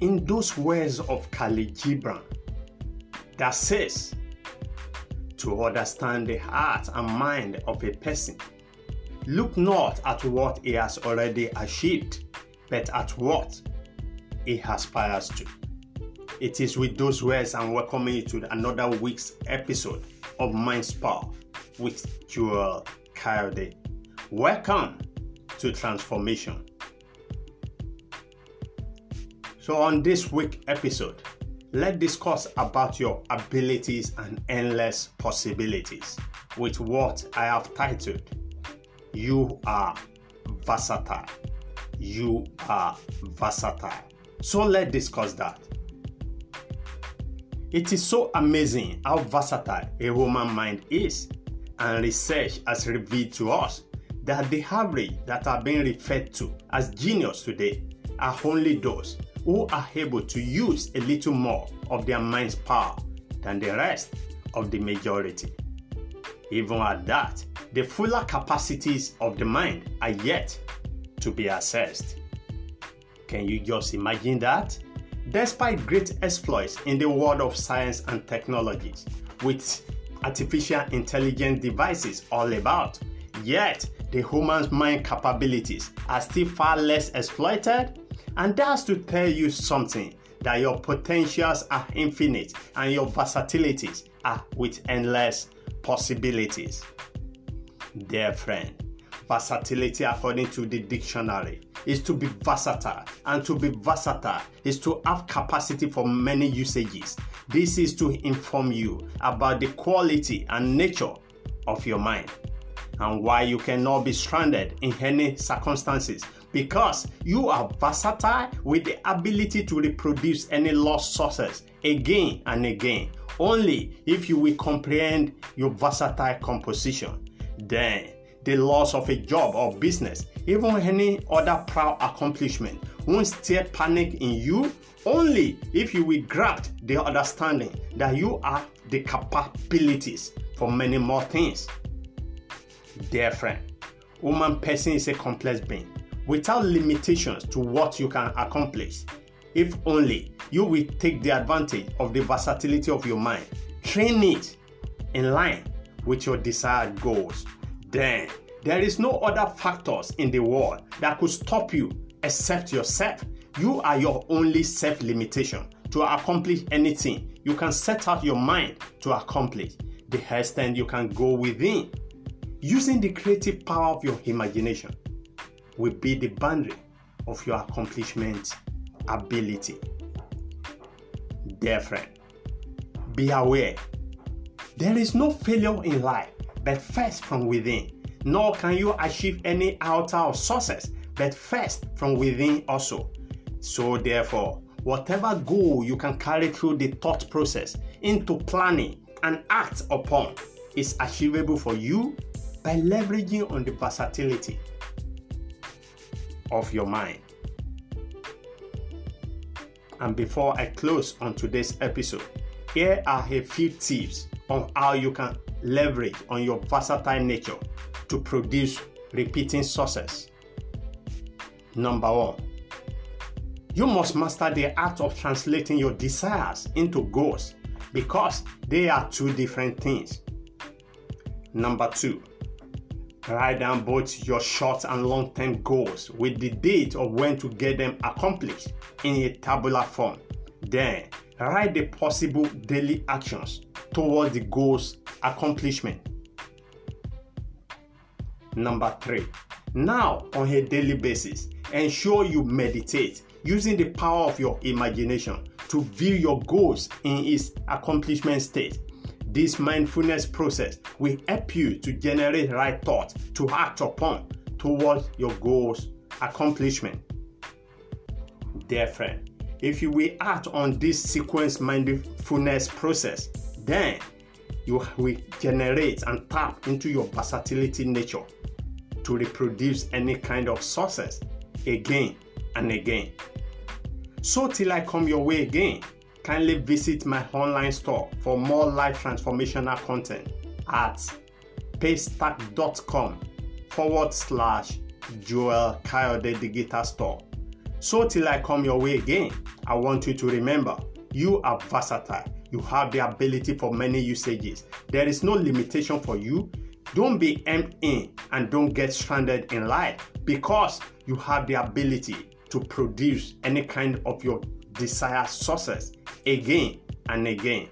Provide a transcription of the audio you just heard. in those words of Khalil Gibran that says, "To understand the heart and mind of a person, look not at what he has already achieved, but at what he aspires to." It is with those words I'm welcoming you to another week's episode of Mind Spa with Jewel Kayode. Welcome to Transformation. So on this week's episode, let's discuss about your abilities and endless possibilities with what I have titled, "You Are Versatile." You are versatile. So let's discuss that. It is so amazing how versatile a human mind is, and research has revealed to us that the average that are being referred to as genius today are only those who are able to use a little more of their mind's power than the rest of the majority. Even at that, the fuller capacities of the mind are yet to be assessed. Can you just imagine that? Despite great exploits in the world of science and technologies, with artificial intelligence devices all about, yet the human's mind capabilities are still far less exploited, and that's to tell you something, that your potentials are infinite and your versatilities are with endless possibilities. Dear friend, versatility, according to the dictionary, is to be versatile, and to be versatile is to have capacity for many usages. This is to inform you about the quality and nature of your mind, and why you cannot be stranded in any circumstances, because you are versatile with the ability to reproduce any lost sources again and again. Only if you will comprehend your versatile composition, then the loss of a job or business, even any other proud accomplishment, won't stir panic in you. Only if you will grasp the understanding that you have the capabilities for many more things. Dear friend, human person is a complex being without limitations to what you can accomplish, if only you will take the advantage of the versatility of your mind, train it in line with your desired goals. Then, there is no other factors in the world that could stop you except yourself. You are your only self-limitation to accomplish anything you can set out your mind to accomplish. The extent you can go within, using the creative power of your imagination, will be the boundary of your accomplishment ability. Dear friend, be aware. There is no failure in life, but first from within. Nor can you achieve any outer success, but first from within also. So therefore, whatever goal you can carry through the thought process into planning and act upon is achievable for you by leveraging on the versatility of your mind. And before I close on today's episode, here are a few tips on how you can leverage on your versatile nature to produce repeating success. Number 1, you must master the art of translating your desires into goals, because they are two different things. Number 2, write down both your short and long-term goals with the date of when to get them accomplished in a tabular form. Then, write the possible daily actions towards the goal's accomplishment. Number 3, now on a daily basis, ensure you meditate using the power of your imagination to view your goals in its accomplishment state. This mindfulness process will help you to generate right thoughts to act upon towards your goals' accomplishment. Dear friend, if you will act on this sequence mindfulness process, then you will generate and tap into your versatility nature to reproduce any kind of success again and again. So till I come your way again, kindly visit my online store for more life transformational content at paystack.com/Jewel Kayode Digital Store. So till I come your way again, I want you to remember, you are versatile. You have the ability for many usages. There is no limitation for you. Don't be hemmed in and don't get stranded in life, because you have the ability to produce any kind of your desired success again and again.